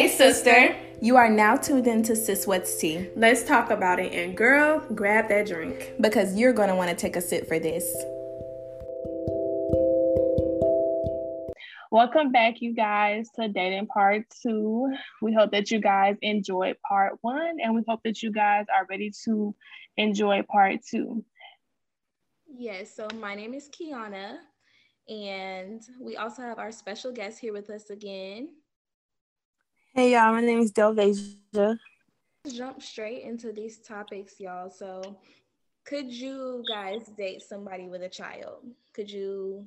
Hey sister, you are now tuned into Sis What's Tea. Let's talk about it, and girl, grab that drink because you're going to want to take a sip for this. Welcome back, you guys, to dating part 2. We hope that you guys enjoyed part 1, and we hope that you guys are ready to enjoy part 2. Yes, so my name is Kiana, and we also have our special guest here with us again. Hey, y'all, my name is Delveja. Jump straight into these topics, y'all. So could you guys date somebody with a child? Would you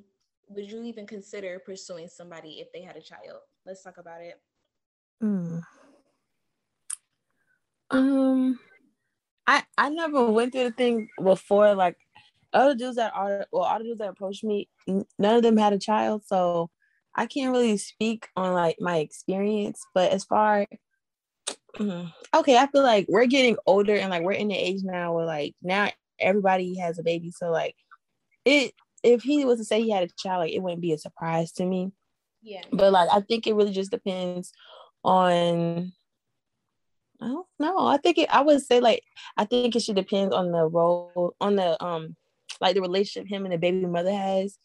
even consider pursuing somebody if they had a child? Let's talk about it. I never went through the thing before. Like, all the dudes that approached me, none of them had a child, so I can't really speak on like my experience. But as far, okay, I feel like we're getting older and like we're in the age now where like now everybody has a baby, so like it. If he was to say he had a child, like, it wouldn't be a surprise to me. Yeah. But, like, I think it really just depends on, I don't know. I think it should depend on the role, on the, like, the relationship him and the baby mother has.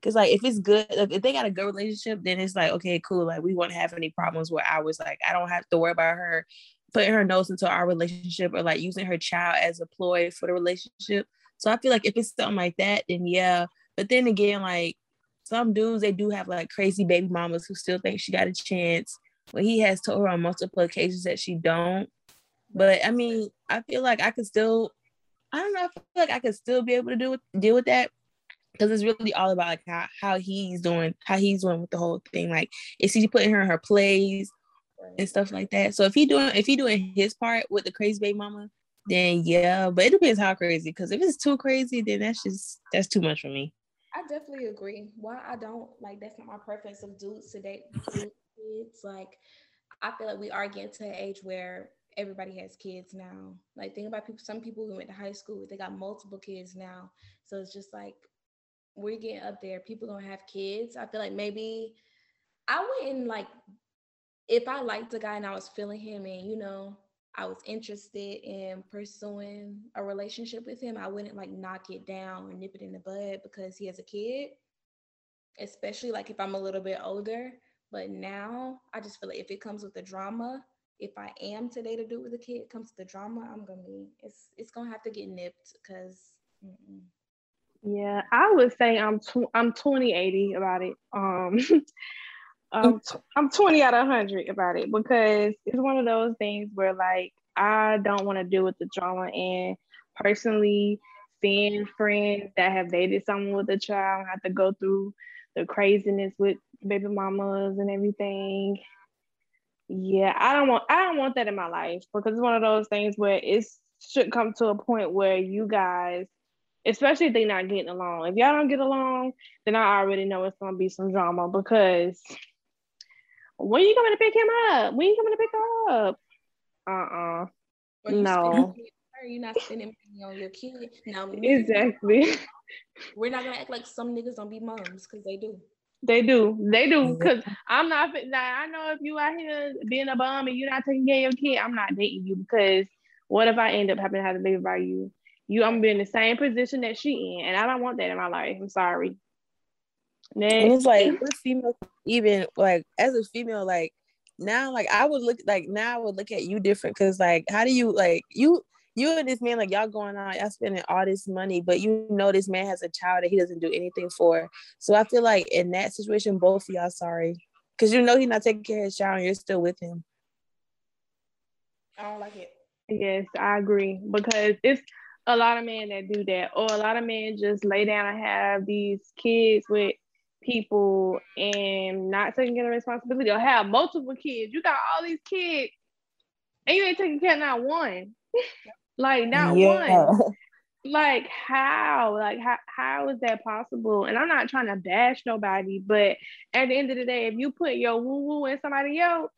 Because, like, if it's good, if they got a good relationship, then it's like, okay, cool. Like, we won't have any problems where I was like, I don't have to worry about her putting her nose into our relationship or, like, using her child as a ploy for the relationship. So I feel like if it's something like that, then yeah. But then again, like, some dudes, they do have, like, crazy baby mamas who still think she got a chance, but he has told her on multiple occasions that she don't. But, I mean, I feel like I could still be able to deal with that, because it's really all about, like, how he's doing with the whole thing. Like, is he putting her in her plays and stuff like that? So if he doing his part with the crazy baby mama, then yeah. But it depends how crazy, because if it's too crazy, then that's too much for me. I definitely agree. Why I don't like, that's not my preference of dudes to date kids. Like, I feel like we are getting to an age where everybody has kids now. Like, think about people. Some people who went to high school, they got multiple kids now. So it's just like, we're getting up there. People gonna have kids. I feel like maybe I wouldn't, like, if I liked a guy and I was feeling him and, you know, I was interested in pursuing a relationship with him, I wouldn't like knock it down or nip it in the bud because he has a kid, especially like if I'm a little bit older. But now I just feel like if it comes with the drama, if I am today to do with a kid, comes to the drama, I'm gonna be, it's gonna have to get nipped because. Yeah, I would say I'm 20/80 about it. I'm 20 out of 100 about it, because it's one of those things where, like, I don't want to deal with the drama. And personally, seeing friends that have dated someone with a child have to go through the craziness with baby mamas and everything. Yeah, I don't want that in my life, because it's one of those things where it should come to a point where you guys, especially if they're not getting along, if y'all don't get along, then I already know it's gonna be some drama, because. When are you coming to pick him up? When are you coming to pick her up? No. You're not spending money on your kid. No, exactly. We're not going to act like some niggas don't be moms, because they do. They do. Because I'm not, like, I know if you out here being a bum and you're not taking care of your kid, I'm not dating you, because what if I end up having to have a baby by you? I'm going to be in the same position that she in, and I don't want that in my life. I'm sorry. And it's like, what female, even like as a female, like now, like I would look at you different, because like, how do you, like, you and this man, like, y'all going out, y'all spending all this money, but you know this man has a child that he doesn't do anything for. So I feel like in that situation, both of y'all sorry, because you know he's not taking care of his child and you're still with him. I don't like it. Yes, I agree, because it's a lot of men that do that, or a lot of men just lay down and have these kids with people and not taking care of responsibility, or have multiple kids. You got all these kids and you ain't taking care of not one. Like, not one. Like, how? Like, how is that possible? And I'm not trying to bash nobody, but at the end of the day, if you put your woo-woo in somebody else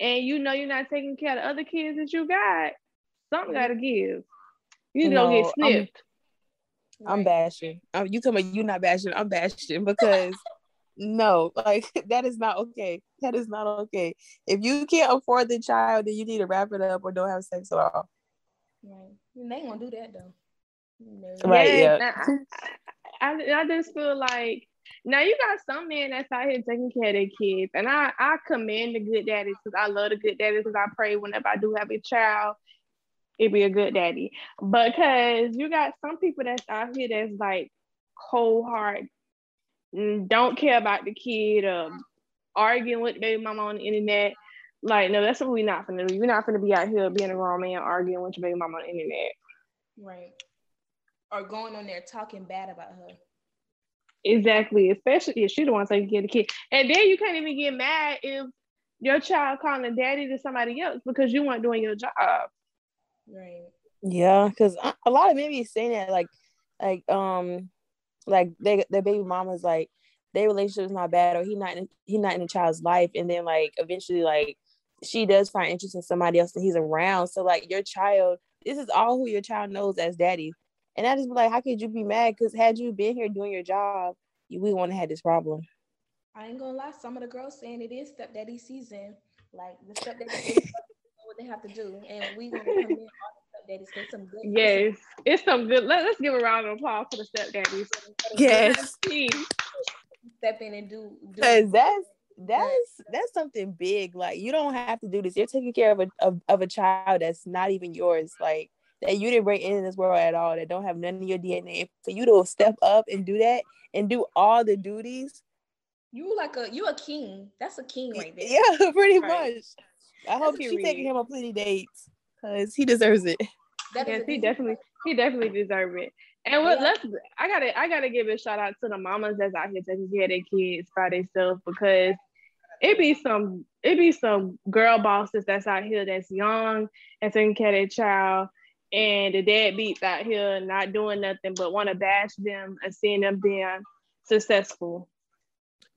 and you know you're not taking care of the other kids that you got, something gotta give. You don't get snipped. I'm bashing. You talking about you not bashing? I'm bashing, because No, like that is not okay. That is not okay. If you can't afford the child, then you need to wrap it up or don't have sex at all. Right. And they ain't gonna do that though. No. Right. Yeah. I just feel like now you got some men that's out here taking care of their kids, and I commend the good daddies because I love the good daddies because I pray whenever I do have a child, it be a good daddy. Because you got some people that's out here that's like cold hard, don't care about the kid, arguing with baby mama on the internet. Like, no, that's what we're not finna do. You're not finna be out here being a wrong man arguing with your baby mama on the internet. Right. Or going on there talking bad about her. Exactly, especially if she the one taking care of the kid. And then you can't even get mad if your child calling a daddy to somebody else because you weren't doing your job. Right. Yeah, because a lot of men be saying that, like their baby mama's like, their relationship is not bad or he not in the child's life. And then, like, eventually, like, she does find interest in somebody else and he's around. So, like, your child, this is all who your child knows as daddy. And I just be like, how could you be mad? Because had you been here doing your job, we wouldn't have had this problem. I ain't gonna lie, some of the girls saying it is stepdaddy season. Like, the stepdaddy season, what they have to do. And we gonna come in all the stepdaddies. There's some good. Yes, it's some good. Let's give a round of applause for the stepdaddies. Yes. Step in and do. That's something big. Like, you don't have to do this. You're taking care of a child that's not even yours. Like, that you didn't bring in this world at all, that don't have none of your DNA. For you to step up and do that and do all the duties. You a king. That's a king right there. Yeah, pretty right. much. I hope she's taking him on plenty dates because he deserves it. Yes, he definitely deserves it. And what, yeah. I gotta give a shout out to the mamas that's out here taking care of their kids by themselves, because it be some girl bosses that's out here that's young and taking care of their child. And the deadbeats out here not doing nothing but want to bash them and seeing them being successful.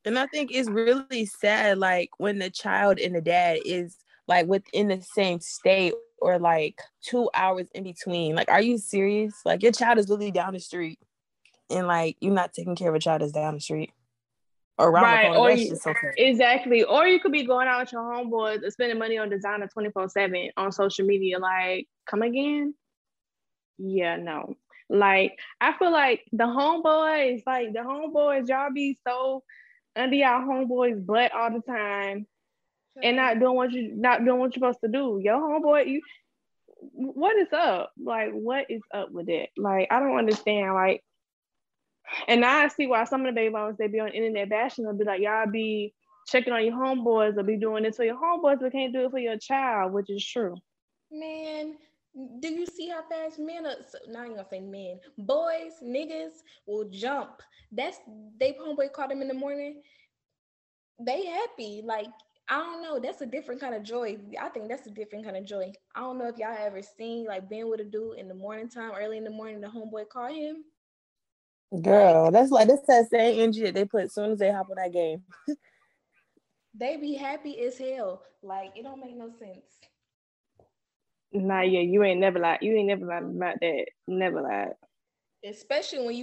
And I think it's really sad, like, when the child and the dad is, like, within the same state or, like, 2 hours in between. Like, are you serious? Like, your child is literally down the street. And, like, you're not taking care of a child that's down the street. Or around right. the corner. That's just okay. Exactly. Or you could be going out with your homeboys and spending money on designer 24/7 on social media. Like, come again? Yeah, no. Like, I feel like the homeboys, y'all be so under y'all homeboys' butt all the time and not doing what you're supposed to do. Your homeboy, what is up? Like, what is up with it? Like, I don't understand. Like, and now I see why some of the baby mamas, they be on the internet bashing. They'll be like, y'all be checking on your homeboys or be doing this for your homeboys, but can't do it for your child, which is true. Man. Do you see how fast men are? So, not even gonna say men, boys, niggas will jump. That's they homeboy caught them in the morning. They happy. Like, I don't know. That's a different kind of joy. I think that's a different kind of joy. I don't know if y'all ever seen, like, being with a dude in the morning time, early in the morning, the homeboy caught him. Girl, that's that same energy that they put as soon as they hop on that game. They be happy as hell. Like, it don't make no sense. Nah, yeah, you ain't never lied about that. Never lied. Especially because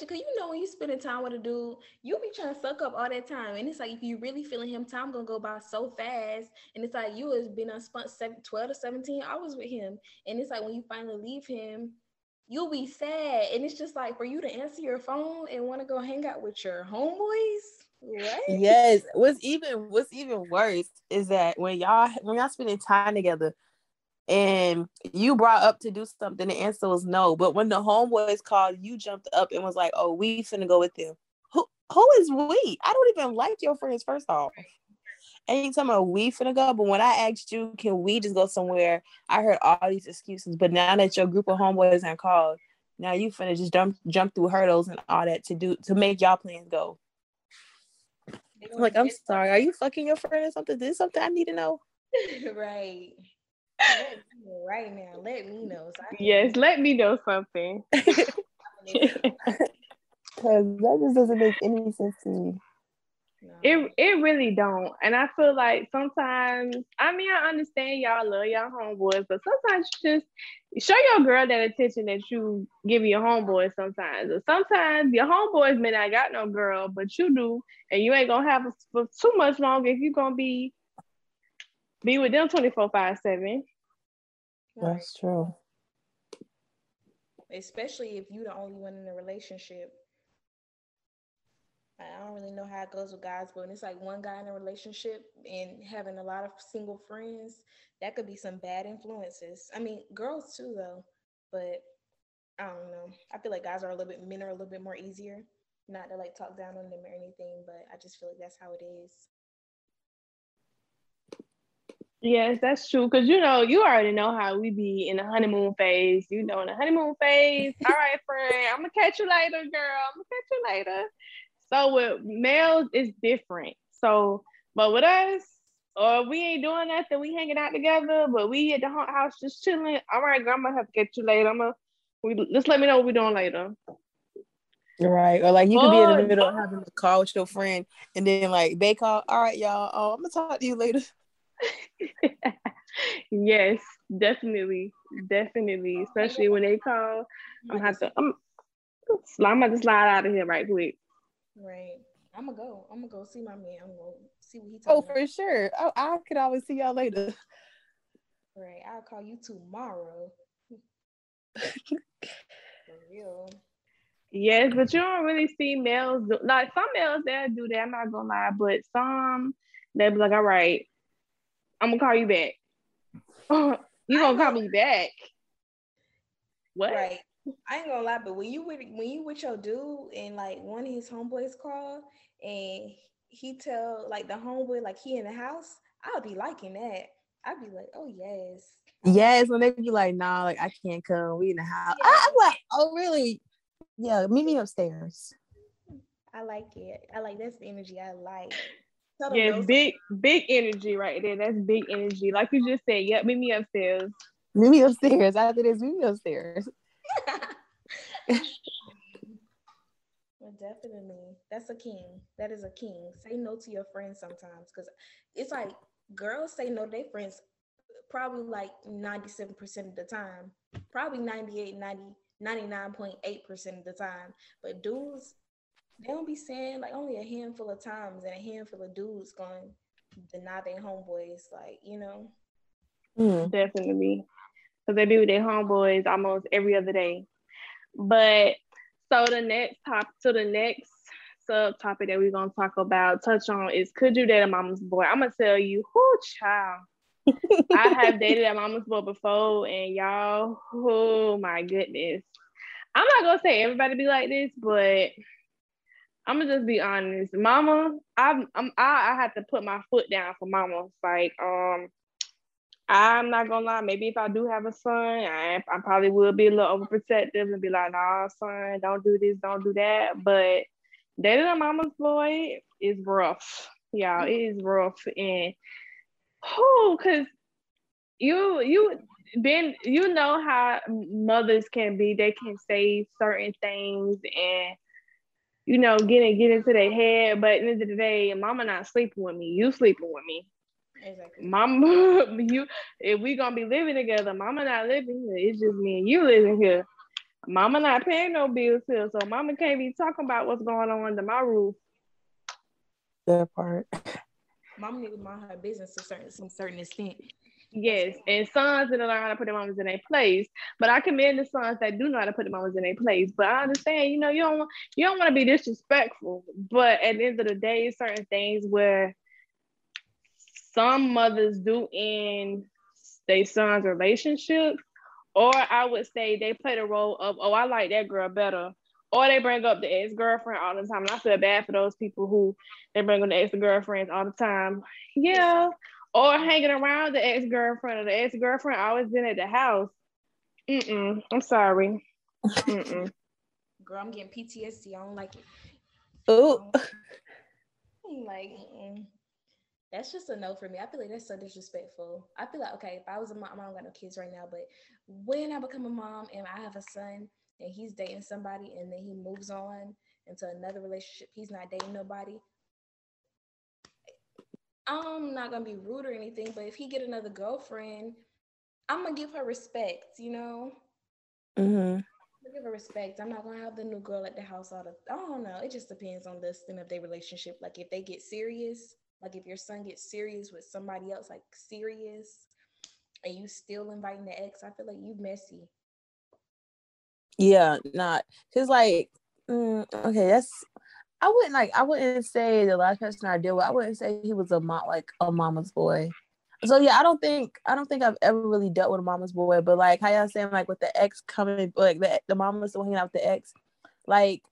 you know when you spending time with a dude, you be trying to suck up all that time. And it's like, if you really feeling him, time gonna go by so fast. And it's like, you has been on 12 to 17 hours with him. And it's like, when you finally leave him, you'll be sad. And it's just like, for you to answer your phone and want to go hang out with your homeboys. What? Yes. What's even worse is that when y'all spending time together, and you brought up to do something, the answer was no. But when the homeboys called, you jumped up and was like, oh, we finna go with them. Who is we? I don't even like your friends, first off. And you talking about we finna go, but when I asked you, can we just go somewhere, I heard all these excuses. But now that your group of homeboys ain't called, now you finna just jump through hurdles and all that to make y'all plans go. Like, I'm sorry, are you fucking your friend or something? This is something I need to know. Right. Right now, let me know. So yes, let me know something. Because that just doesn't make any sense to me. No. It really don't. And I feel like sometimes, I mean, I understand y'all love y'all homeboys, but sometimes you just show your girl that attention that you give your homeboys sometimes. Or sometimes your homeboys may not got no girl, but you do, and you ain't gonna have it for too much longer if you gonna be with them 24/7. That's true. Especially if you the only one in the relationship. I don't really know how it goes with guys, but when it's like one guy in a relationship and having a lot of single friends, that could be some bad influences. I mean, girls too, though, but I don't know. I feel like men are a little bit more easier, not to like talk down on them or anything, but I just feel like that's how it is. Yes, that's true. Because, you already know how we be in the honeymoon phase. In the honeymoon phase, all right, friend, I'm going to catch you later, girl. I'm going to catch you later. So with males, it's different. So, but with us, or we ain't doing nothing, we hanging out together, but we at the house just chilling. All right, girl, I'm going to have to catch you later. Just let me know what we're doing later. Right. Or like you can be in the middle of having a call with your friend, and then like they call, all right, y'all, I'm going to talk to you later. Yes, definitely, especially when they call. I'm about to slide out of here right quick. Right, I'm gonna go see my man. I'm gonna see what he talking about. For sure. I could always see y'all later. Right, I'll call you tomorrow. For real. Yes, but you don't really see males like some males that do that. I'm not gonna lie, but some they be like, all right, I'm gonna call you back. You gonna call me back? What? Right. I ain't gonna lie, but when you with your dude and like one of his homeboys call and he tell like the homeboy like he in the house, I'll be liking that. I'd be like, oh yes. Yes, when they be like, nah, like I can't come. We in the house. Yeah. I'm like, oh really? Yeah, meet me upstairs. I like it. I like that's the energy I like. Yeah, big energy right there. That's big energy. Like you just said, yep, meet me upstairs. Meet me upstairs. After this, meet me upstairs. Well, definitely. That's a king. That is a king. Say no to your friends sometimes, because it's like girls say no to their friends probably like 97% of the time. Probably 99.8% of the time. But dudes, they don't be saying like only a handful of times, and a handful of dudes going to deny their homeboys, like, Definitely. Because they be with their homeboys almost every other day. But so the next subtopic that we're gonna touch on is, could you date a mama's boy? I'm gonna tell you, whoo child. I have dated a mama's boy before, and y'all, oh my goodness. I'm not gonna say everybody be like this, but I'm gonna just be honest, Mama. I have to put my foot down for Mama. Like, I'm not gonna lie. Maybe if I do have a son, I probably will be a little overprotective and be like, nah, son, don't do this, don't do that. But dating a mama's boy is rough, y'all. It is rough, and cause you know how mothers can be. They can say certain things and, get into their head, but at the end of the day, Mama not sleeping with me. You sleeping with me. Exactly. Mama, if we gonna be living together, Mama not living here. It's just me and you living here. Mama not paying no bills here, so Mama can't be talking about what's going on under my roof. That part. Mama need to mind her business to some certain extent. Yes, and sons that don't know how to put their mamas in their place. But I commend the sons that do know how to put their mamas in their place. But I understand, you don't want to be disrespectful. But at the end of the day, certain things where some mothers do end their sons' relationships, or I would say they play the role of, oh, I like that girl better. Or they bring up the ex-girlfriend all the time. And I feel bad for those people who they bring up the ex-girlfriends all the time. Yeah. Or hanging around the ex-girlfriend, or the ex-girlfriend always been at the house. I'm sorry. Girl, I'm getting PTSD. I don't like it. Oh. Like, that's just a no for me. I feel like that's so disrespectful. I feel like, okay, if I was a mom, I don't got no kids right now, but when I become a mom and I have a son and he's dating somebody and then he moves on into another relationship, he's not dating nobody, I'm not gonna be rude or anything, but if he get another girlfriend, I'm gonna give her respect, you know? Mm-hmm. Give her respect. I'm not gonna have the new girl at the house all the. I don't know. It just depends on the extent of their relationship. Like if they get serious, like if your son gets serious with somebody else, like serious, and you still inviting the ex, I feel like you messy. Yeah, not because like okay, that's. I wouldn't like. I wouldn't say the last person I deal with. I wouldn't say he was a mama's boy. So yeah, I don't think I've ever really dealt with a mama's boy, but like how y'all saying like with the ex coming, like the mama's still hanging out with the ex, like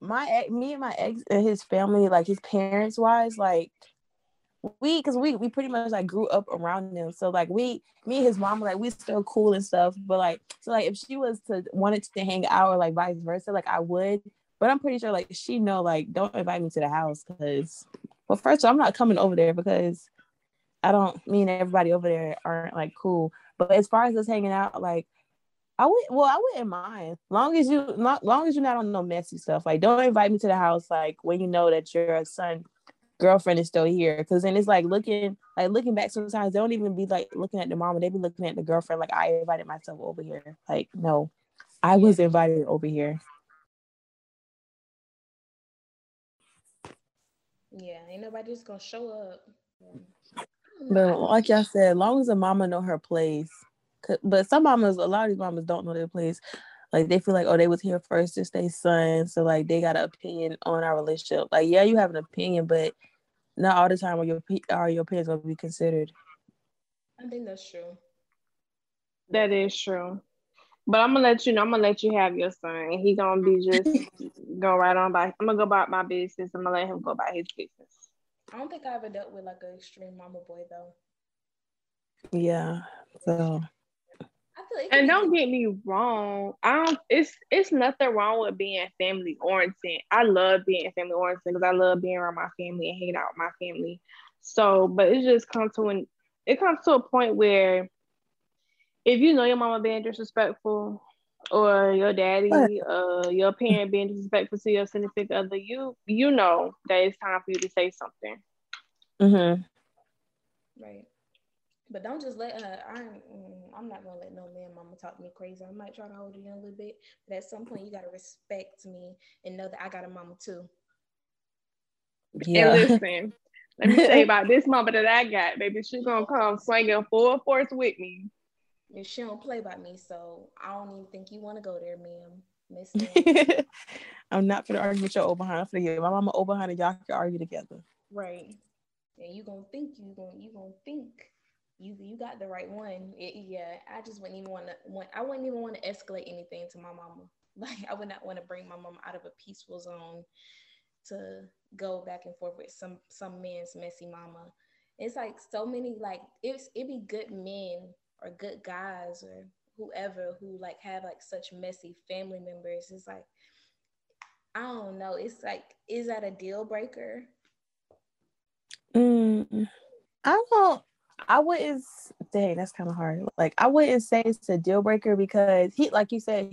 me and my ex and his family, like his parents wise, like we pretty much like grew up around them, so like me and his mom, like we still cool and stuff, but like so like if she was to wanted to hang out or like vice versa, like I would, but I'm pretty sure like she know like don't invite me to the house because well first of all, I'm not coming over there because. I don't mean everybody over there aren't like cool, but as far as us hanging out, like I wouldn't mind long as you're not on no messy stuff. Like don't invite me to the house like when you know that your son girlfriend is still here, because then it's like looking back sometimes they don't even be like looking at the mama, they be looking at the girlfriend like I invited myself over here. Like no, I was invited over here. Yeah, ain't nobody just gonna show up. Yeah. But like y'all said, as long as a mama know her place, but some mamas, a lot of these mamas don't know their place. Like they feel like, oh, they was here first, it's their son, so like they got an opinion on our relationship. Like yeah, you have an opinion, but not all the time are your opinions gonna be considered. I think that's true. That is true. But I'm gonna let you know. I'm gonna let you have your son. He gonna be just go right on by. I'm gonna go about my business. I'm gonna let him go about his business. I don't think I ever dealt with like an extreme mama boy though. Yeah, so. And don't get me wrong, it's nothing wrong with being family oriented. I love being family oriented because I love being around my family and hanging out with my family. So, but it just comes to a point where if you know your mama being disrespectful or your daddy, your parent being disrespectful to your significant other, you know that it's time for you to say something. Mm-hmm. Right. But don't just let I'm not gonna let no man mama talk me crazy. I might try to hold it in a little bit, but at some point you gotta respect me and know that I got a mama too. Yeah. And listen, let me tell you about this mama that I got, baby. She's gonna come swinging full force with me. And she don't play by me, so I don't even think you want to go there, ma'am. Miss ma'am. I'm not for the argument your old behind for you. My mama old behind and y'all can argue together. Right. And you gonna think you got the right one. I just wouldn't even want to escalate anything to my mama. Like I would not want to bring my mama out of a peaceful zone to go back and forth with some man's messy mama. It's like so many like it'd be good men or good guys or whoever who like have like such messy family members. It's like, I don't know. It's like, is that a deal breaker? That's kind of hard. Like I wouldn't say it's a deal breaker because he, like you said,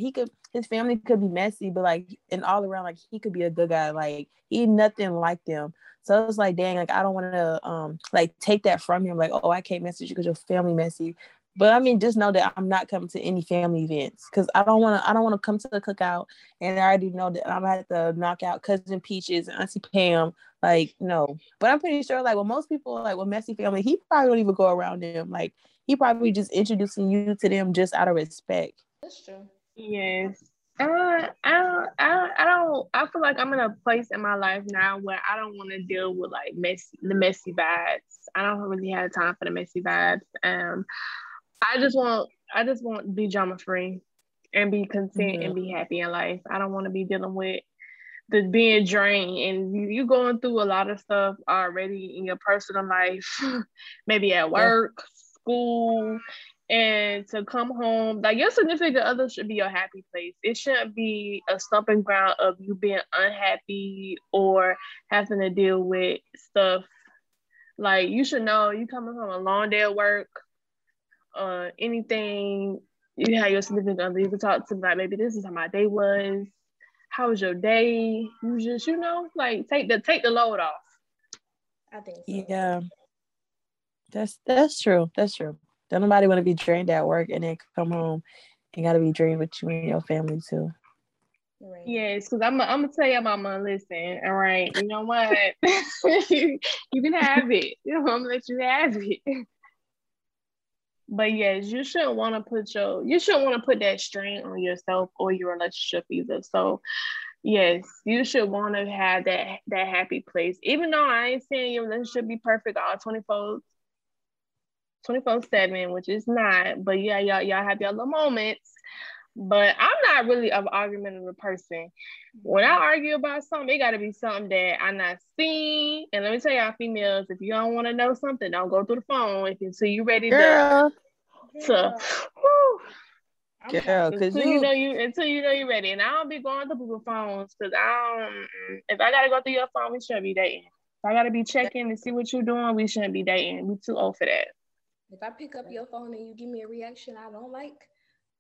his family could be messy, but like, and all around, like he could be a good guy. Like he nothing like them. So it's like, dang, like I don't want to like take that from him. Like, oh, I can't message you because your family messy. But I mean, just know that I'm not coming to any family events because I don't want to come to the cookout and I already know that I'm going to have to knock out Cousin Peaches and Auntie Pam. Like, no. But I'm pretty sure, like, well, most people, like, with messy family, he probably don't even go around them. Like, he probably just introducing you to them just out of respect. That's true. Yes. I feel like I'm in a place in my life now where I don't want to deal with, like, the messy vibes. I don't really have time for the messy vibes. I just want to be drama free and be content and be happy in life. I don't want to be dealing with the being drained and you going through a lot of stuff already in your personal life, maybe at work, school, and to come home. Like your significant other should be your happy place. It shouldn't be a stomping ground of you being unhappy or having to deal with stuff. Like you should know you coming from a long day at work. Anything you have your significant other, you can talk to them like maybe this is how my day was. How was your day? You just, you know, like take the load off. I think so. Yeah. That's true. That's true. Don't nobody want to be drained at work and then come home and got to be drained with you and your family too. Right. Yes, because I'm gonna tell your mama, listen, all right, you know what? You can have it. I'm gonna let you have it. But yes, you shouldn't want to put that strain on yourself or your relationship either. So yes, you should want to have that happy place. Even though I ain't saying your relationship be perfect all 24/7, which is not. But yeah, y'all have your little moments. But I'm not really an argumentative person. When I argue about something, it got to be something that I'm not seeing. And let me tell y'all, females, if you don't want to know something, don't go through the phone until you're ready Girl, because until you know you're ready. And I don't be going through people's phones because if I got to go through your phone, we shouldn't be dating. If I got to be checking and see what you're doing, we shouldn't be dating. We too old for that. If I pick up your phone and you give me a reaction I don't like,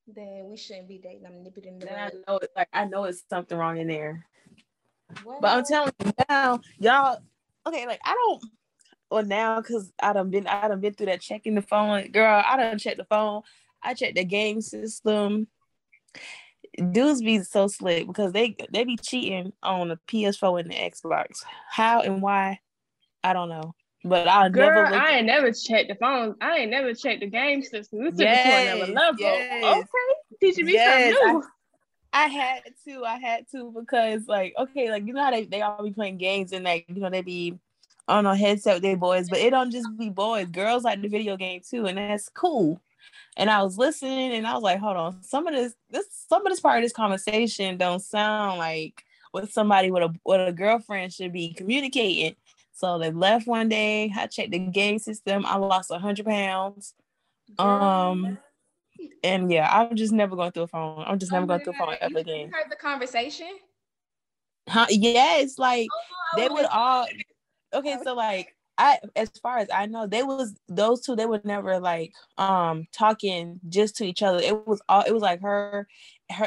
then we shouldn't be dating. I'm nipping in the bud. I know it's something wrong in there. What? But I'm telling you now, y'all. Okay, like I don't. Well, now because I done been through that checking the phone, girl. I done checked the phone. I checked the game system. Dudes be so slick because they be cheating on the PS4 and the Xbox. How and why? I don't know. But I ain't never checked the phone. I ain't never checked the game system. This is another level. Yes. Okay, teaching me something new. I had to because you know how they all be playing games and like you know they be on a headset with their boys, but it don't just be boys. Girls like the video game too, and that's cool. And I was listening and I was like, hold on, some of this part of this conversation don't sound like what somebody with a girlfriend should be communicating. So they left one day. I checked the game system. I lost 100 pounds. And yeah, I'm just never going through a phone. I'm just never going through a phone ever again. You heard the conversation? Huh? Yes, like they would all. Okay, so like as far as I know, those two were never like talking just to each other. It was like her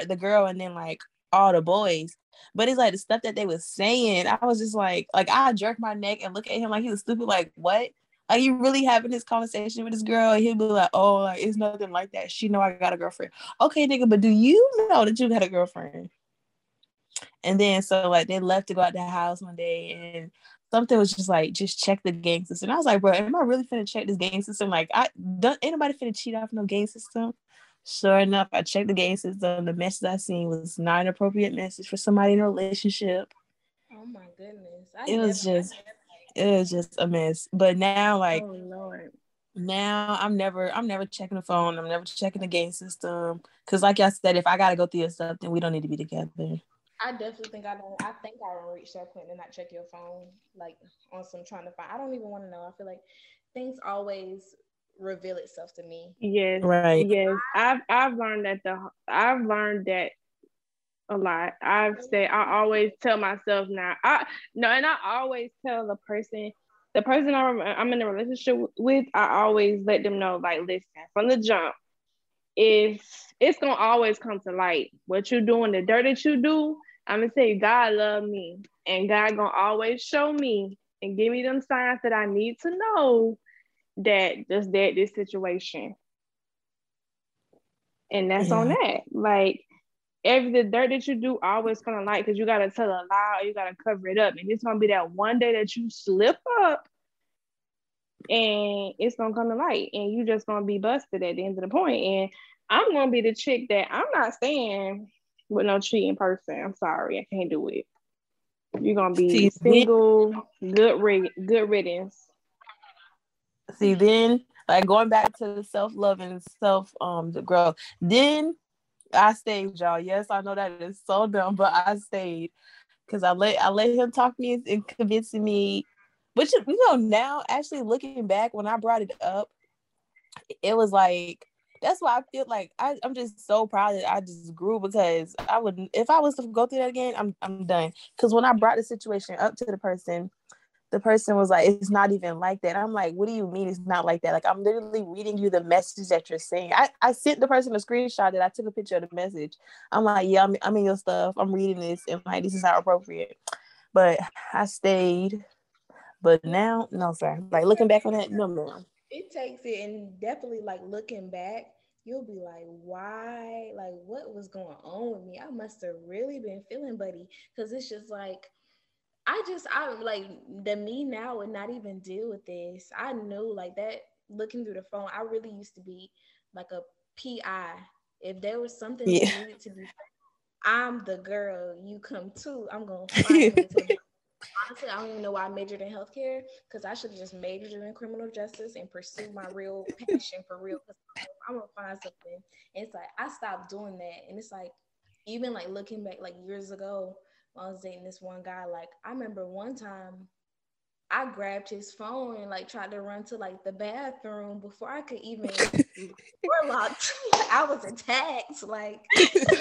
the girl, and then like all the boys. But it's like the stuff that they was saying, I was just like I jerked my neck and look at him like he was stupid. Like, what? Are you really having this conversation with this girl? And he'll be like, oh, like, it's nothing like that. She know I got a girlfriend. Okay, nigga, but do you know that you got a girlfriend? And then so like they left to go out the house one day and something was just like, just check the game system. And I was like, bro, am I really finna check this game system? Like, ain't nobody finna cheat off no game system. Sure enough, I checked the game system. The message I seen was not an appropriate message for somebody in a relationship. Oh my goodness! It was just a mess. But now, like, oh Lord, now I'm never checking the phone. I'm never checking the game system because, like y'all said, if I gotta go through your stuff, then we don't need to be together. I definitely think I don't reach that point to not check your phone, like on some trying to find. I don't even want to know. I feel like things always reveal itself to me. Yes, right. Yes, I've learned that a lot. I always tell myself now. I always tell the person I'm in a relationship with. I always let them know, like, listen, from the jump, if it's gonna always come to light what you doing, the dirt that you do. I'm gonna tell you, God love me, and God gonna always show me and give me them signs that I need to know. This situation, and that's on that. Like the dirt that you do always gonna light, because you gotta tell a lie or you gotta cover it up, and it's gonna be that one day that you slip up, and it's gonna come to light, and you just gonna be busted at the end of the point. And I'm gonna be the chick that I'm not staying with no cheating person. I'm sorry, I can't do it. You're gonna be single, good riddance. See, then like going back to the self-love and self the growth. Then I stayed, y'all. Yes, I know that is so dumb, but I stayed because I let him talk me and convince me. But now actually looking back, when I brought it up, it was like that's why I feel like I'm just so proud that I just grew, because I wouldn't, if I was to go through that again, I'm done. Because when I brought the situation up to the person was like, it's not even like that. I'm like, what do you mean it's not like that? Like, I'm literally reading you the message that you're saying. I sent the person a screenshot that I took a picture of the message. I'm like, yeah, I'm in your stuff. I'm reading this and like, this is not appropriate. But I stayed. But now, no, sir. Like, looking back on that, no more. It takes it, and definitely, like, looking back, you'll be like, why? Like, what was going on with me? I must have really been feeling buddy, because it's just like, I'm like, the me now would not even deal with this. I knew, like, that looking through the phone, I really used to be like a PI. If there was something that needed to be, I'm the girl you come to. I'm going to find it. Honestly, I don't even know why I majored in healthcare, because I should have just majored in criminal justice and pursued my real passion for real. I'm going to find something. And it's like, I stopped doing that. And it's like, even like looking back, like years ago, when I was dating this one guy, like I remember one time I grabbed his phone and like tried to run to like the bathroom before I could even door locked. I was attacked. Like I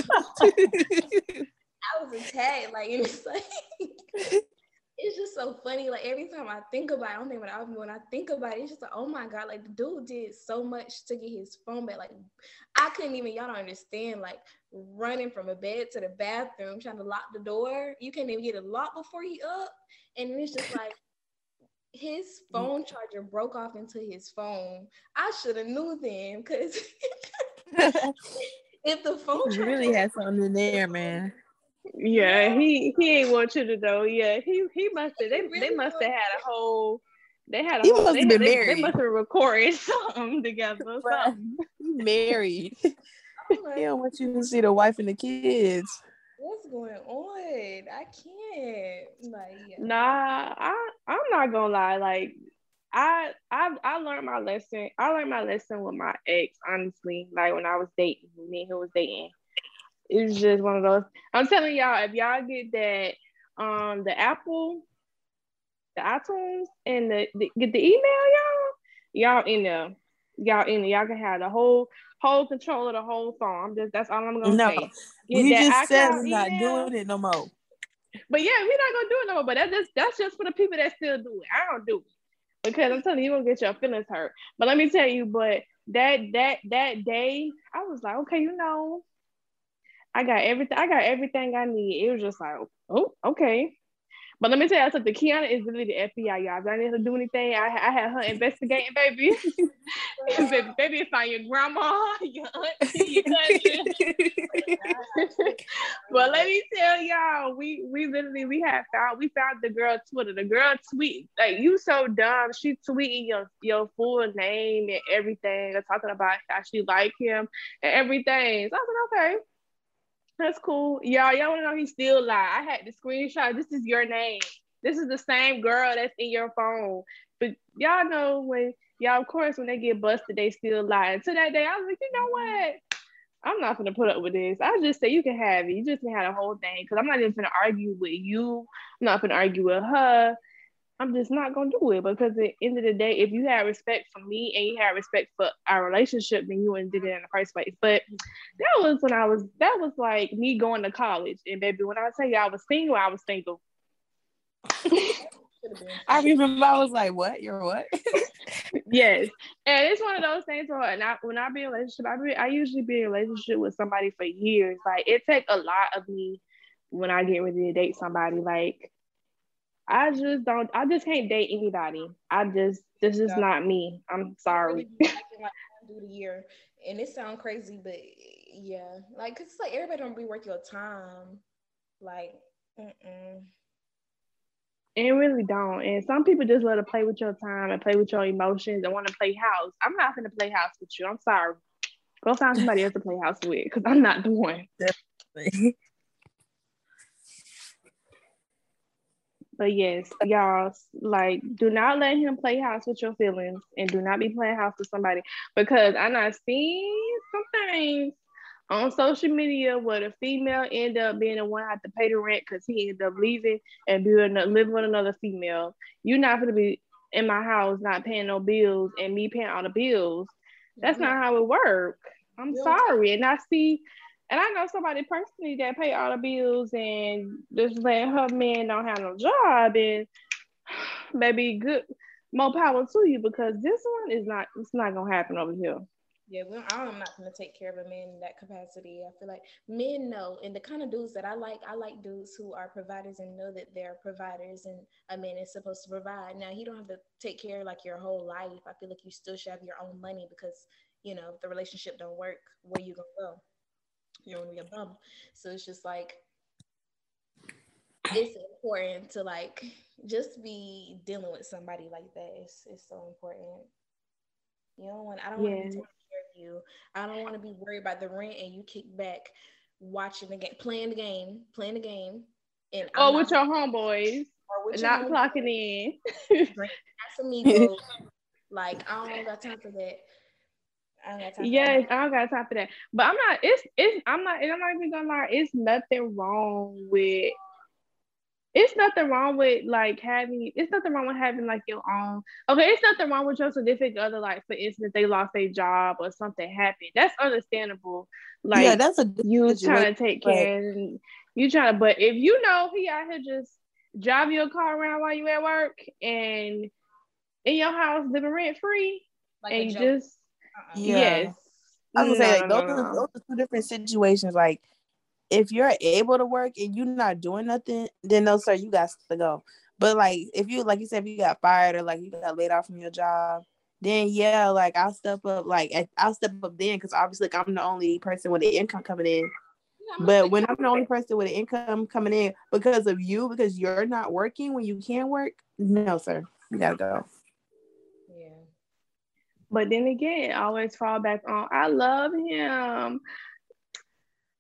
was attacked. Like, and it's like it's just so funny. Like every time I think about it, I don't think about it. When I think about it, it's just like, oh my God, like the dude did so much to get his phone back. Like I couldn't even, y'all don't understand, like running from a bed to the bathroom, trying to lock the door. You can't even get it locked before he up. And it's just like, his phone charger broke off into his phone. I should have knew then, because if the phone charger really had something in there, man. Yeah, he ain't want you to know. Yeah, he must have. They must have had a whole. They had a he whole. They must have recorded something together. Something. Married. He don't want you to see the wife and the kids. What's going on? I can't. Like, yeah. Nah, I'm not gonna lie. Like, I learned my lesson. I learned my lesson with my ex, honestly. Like when I was dating, me and who was dating. It's just one of those. I'm telling y'all, if y'all get that, the Apple, the iTunes, and the get the email, y'all in there, y'all can have the whole control of the whole phone. That's all I'm gonna say. Get we just said we're not doing it no more. But yeah, we're not gonna do it no more. But that's just for the people that still do it. I don't do it because I'm telling you, you're gonna get your feelings hurt. But let me tell you, but that day, I was like, okay, you know. I got everything I need. It was just like, oh, okay. But let me tell you something. Kiana is really the FBI, y'all. I didn't have to do anything. I had her investigating, baby. baby, find your grandma, your auntie, your cousin. But let me tell y'all, we found the girl Twitter. The girl tweet, like, you so dumb. She tweeting your full name and everything. They're talking about how she like him and everything. So I was like, okay. That's cool. Y'all want to know he still lied. I had the screenshot. This is your name. This is the same girl that's in your phone. But y'all know when y'all, of course, when they get busted, they still lie. And to that day, I was like, you know what? I'm not going to put up with this. I just say, you can have it. You just can have the whole thing, because I'm not even going to argue with you. I'm not going to argue with her. I'm just not going to do it, because at the end of the day, if you had respect for me and you had respect for our relationship, then you wouldn't do it in the first place. But that was like me going to college. And baby, when I tell you I was single. I remember I was like, what? You're what? Yes. And it's one of those things where when I be in a relationship, I usually be in a relationship with somebody for years. Like, it takes a lot of me when I get ready to date somebody. Like, I just can't date anybody. This is not me. I'm sorry. Do the year, and it sounds crazy, but yeah, like, cause it's like everybody don't be worth your time, like, It really don't. And some people just love to play with your time and play with your emotions and want to play house. I'm not gonna play house with you. I'm sorry. Go find somebody else to play house with, cause I'm not the one. Definitely. But yes, y'all, like, do not let him play house with your feelings, and do not be playing house with somebody, because I not seen some things on social media where the female end up being the one who had to pay the rent because he ended up leaving and living with another female. You're not going to be in my house not paying no bills and me paying all the bills. That's not how it works. I'm sorry. And I know somebody personally that pay all the bills and just let her man don't have no job, and maybe good, more power to you, because this one is not gonna happen over here. Yeah, I'm not going to take care of a man in that capacity. I feel like men know, and the kind of dudes that I like dudes who are providers and know that they're providers and a man is supposed to provide. Now, you don't have to take care like your whole life. I feel like you still should have your own money because, you know, if the relationship don't work, where you going to go? You're going to be a bum. So it's just like, it's important to like, just be dealing with somebody like that. It's so important. You don't want, I don't want to be you. I don't want to be worried about the rent and you kick back watching the game, playing the game. And or with your homeboys, not clocking in. That's amigo. Like, I don't got time for that. I don't got time for that. But I'm not. I'm not even gonna lie. It's nothing wrong with having like your own. Okay, it's nothing wrong with your significant other. Like, for instance, they lost their job or something happened. That's understandable. Like, yeah, that's a you trying to take care. And you trying to, but if you know he out here just drive your car around while you at work and in your house living rent free, like and just yes, I was gonna say like, those are two different situations. Like, if you're able to work and you're not doing nothing, then no, sir, you got to go. But like, if you, like you said, if you got fired or like you got laid off from your job, then yeah, like I'll step up then because obviously like, I'm the only person with the income coming in. But when I'm the only person with the income coming in because of you, because you're not working when you can work, no, sir, you got to go. Yeah. But then again, I always fall back on, I love him.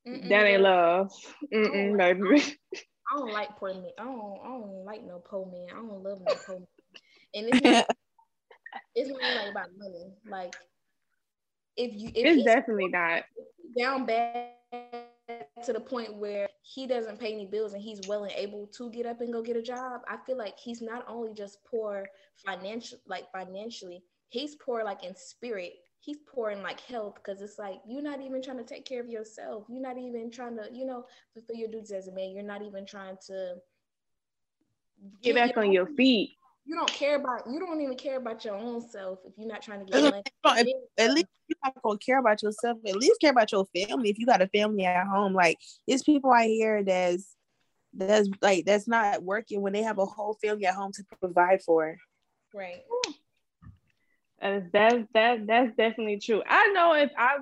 Mm-mm. That ain't love. Mm-mm, baby. I don't like poor men. I don't like no poor man. I don't love no poor man. And it's not like about money. Like if it's definitely not down bad to the point where he doesn't pay any bills and he's well and able to get up and go get a job, I feel like he's not only just poor financially, he's poor like in spirit. He's poor in like health because it's like you're not even trying to take care of yourself. You're not even trying to, you know, fulfill your duties as a man. You're not even trying to get back on your feet. You don't even care about your own self if you're not trying to get money. At least you're not gonna care about yourself. At least care about your family if you got a family at home. Like, it's people out here that's not working when they have a whole family at home to provide for. Right. That's definitely true. I know if I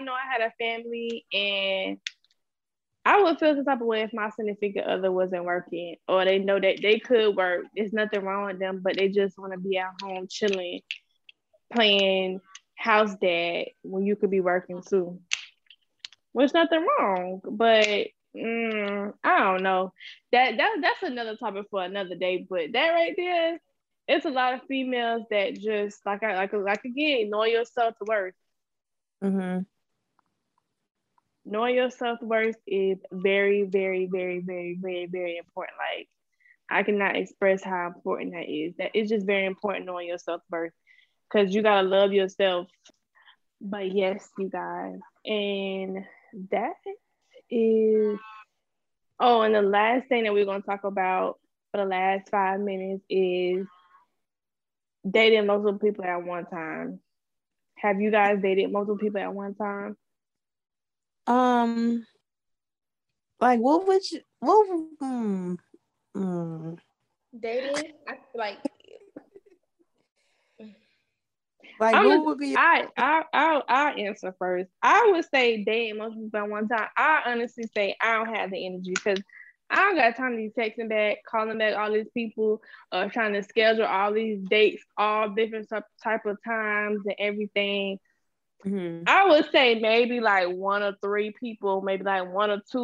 know I had a family, and I would feel the type of way if my significant other wasn't working, or they know that they could work. There's nothing wrong with them, but they just want to be at home chilling, playing house dad when you could be working too. Well, there's nothing wrong, but I don't know. That's another topic for another day. But that right there. It's a lot of females that just like again, know your self-worth. Mm-hmm. Knowing your self-worth is very, very, very, very, very, very important. Like, I cannot express how important that is. That it's just very important knowing your self-worth because you gotta love yourself. But yes, you guys, and that is. Oh, and the last thing that we're gonna talk about for the last 5 minutes is. Dating multiple people at one time. Have you guys dated multiple people at one time? Like dating? I'll answer first. I would say dating multiple people at one time. I honestly say I don't have the energy because I don't got time to be texting back, calling back all these people, trying to schedule all these dates, all different type of times and everything. Mm-hmm. I would say maybe like one or two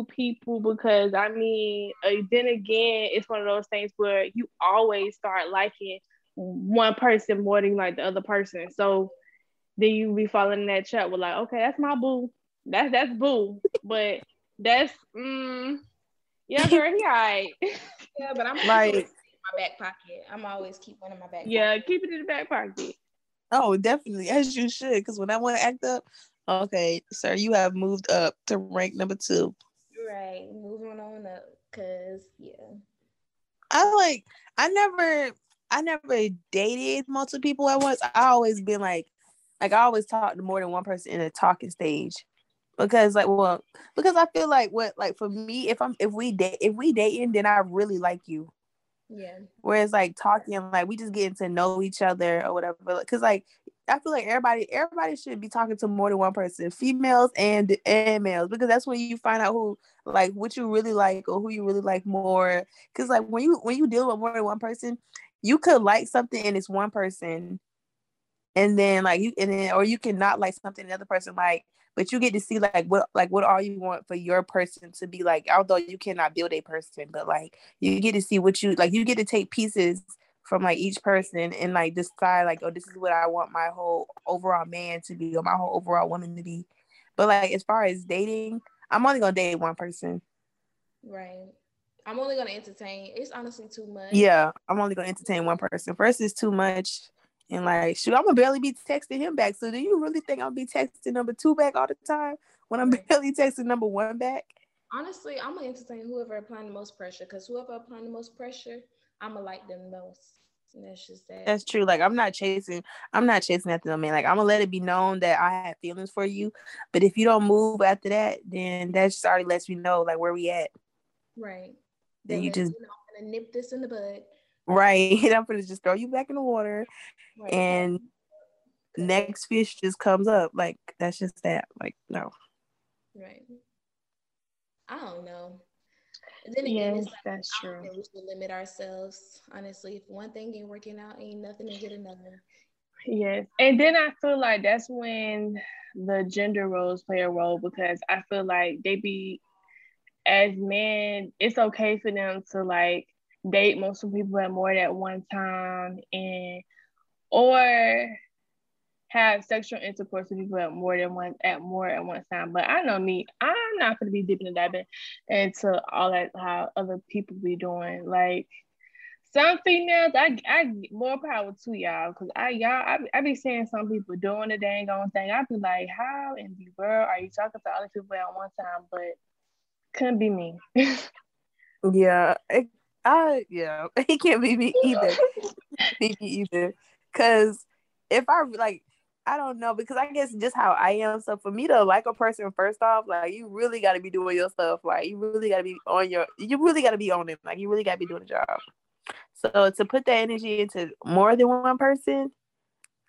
people because, I mean, then again, it's one of those things where you always start liking one person more than like the other person. So then you be falling in that trap with like, okay, that's my boo. That's boo. But that's... Yeah, girl, he all right. Yeah, but I'm like in my back pocket. I'm always keep one in my back. Yeah, keep it in the back pocket. Oh, definitely, as you should. Because when I want to act up, okay, sir, you have moved up to rank number 2. Right, moving on up. Cause yeah, I never dated multiple people at once. I always been like, Like, I always talk to more than one person in a talking stage, because I feel like for me, if we dating, then I really like you. Yeah. Whereas like talking, like we just getting to know each other or whatever. Because like I feel like everybody should be talking to more than one person, females and males, because that's when you find out who like what you really like or who you really like more. Because like when you deal with more than one person, you could like something and it's one person, and then like or you cannot like something another person like, but you get to see like what all you want for your person to be like. Although you cannot build a person, but like you get to see what you like. You get to take pieces from like each person and like decide like, oh, this is what I want my whole overall man to be or my whole overall woman to be. But like as far as dating, I'm only gonna date one person. Right. I'm only gonna entertain. It's honestly too much. Yeah, I'm only gonna entertain one person. First is too much, and like shoot, I'm gonna barely be texting him back. So do you really think I'll be texting number two back all the time when I'm barely texting number one back? Honestly, I'm gonna entertain whoever applying the most pressure, because whoever applying the most pressure, I'm gonna like them most. And that's just that. That's true. Like I'm not chasing after no man. Like I'm gonna let it be known that I have feelings for you, but if you don't move after that, then that just already lets me know like where we at. Right. Then you just I'm gonna nip this in the bud. Right. I'm gonna just throw you back in the water, right. And next fish just comes up. Like that's just that. Like no. Right. I don't know. Then again, yes, it's like, that's true. We should limit ourselves. Honestly, if one thing ain't working out, ain't nothing to get another. Yes. And then I feel like that's when the gender roles play a role, because I feel like they be, as men, it's okay for them to like date most of the people at more than one time, and or have sexual intercourse with people at more than one time. But I know me, I'm not gonna be dipping and diving into all that how other people be doing. Like some females, I get more power to y'all, because I be seeing some people doing the dang on thing. I be like, how in the world are you talking to other people at one time? But couldn't be me. Yeah, it can't be me either. Because if I like, I don't know, because I guess just how I am. So for me to like a person, first off, like you really got to be doing your stuff. Like you really got to be on it. Like you really got to be doing the job. So to put that energy into more than one person,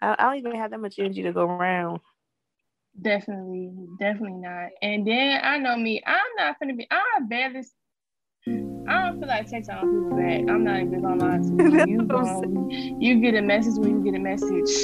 I don't even have that much energy to go around. Definitely not. And then I know me, I don't feel like texting all people back. I'm not even gonna lie to you. You get a message when you get a message.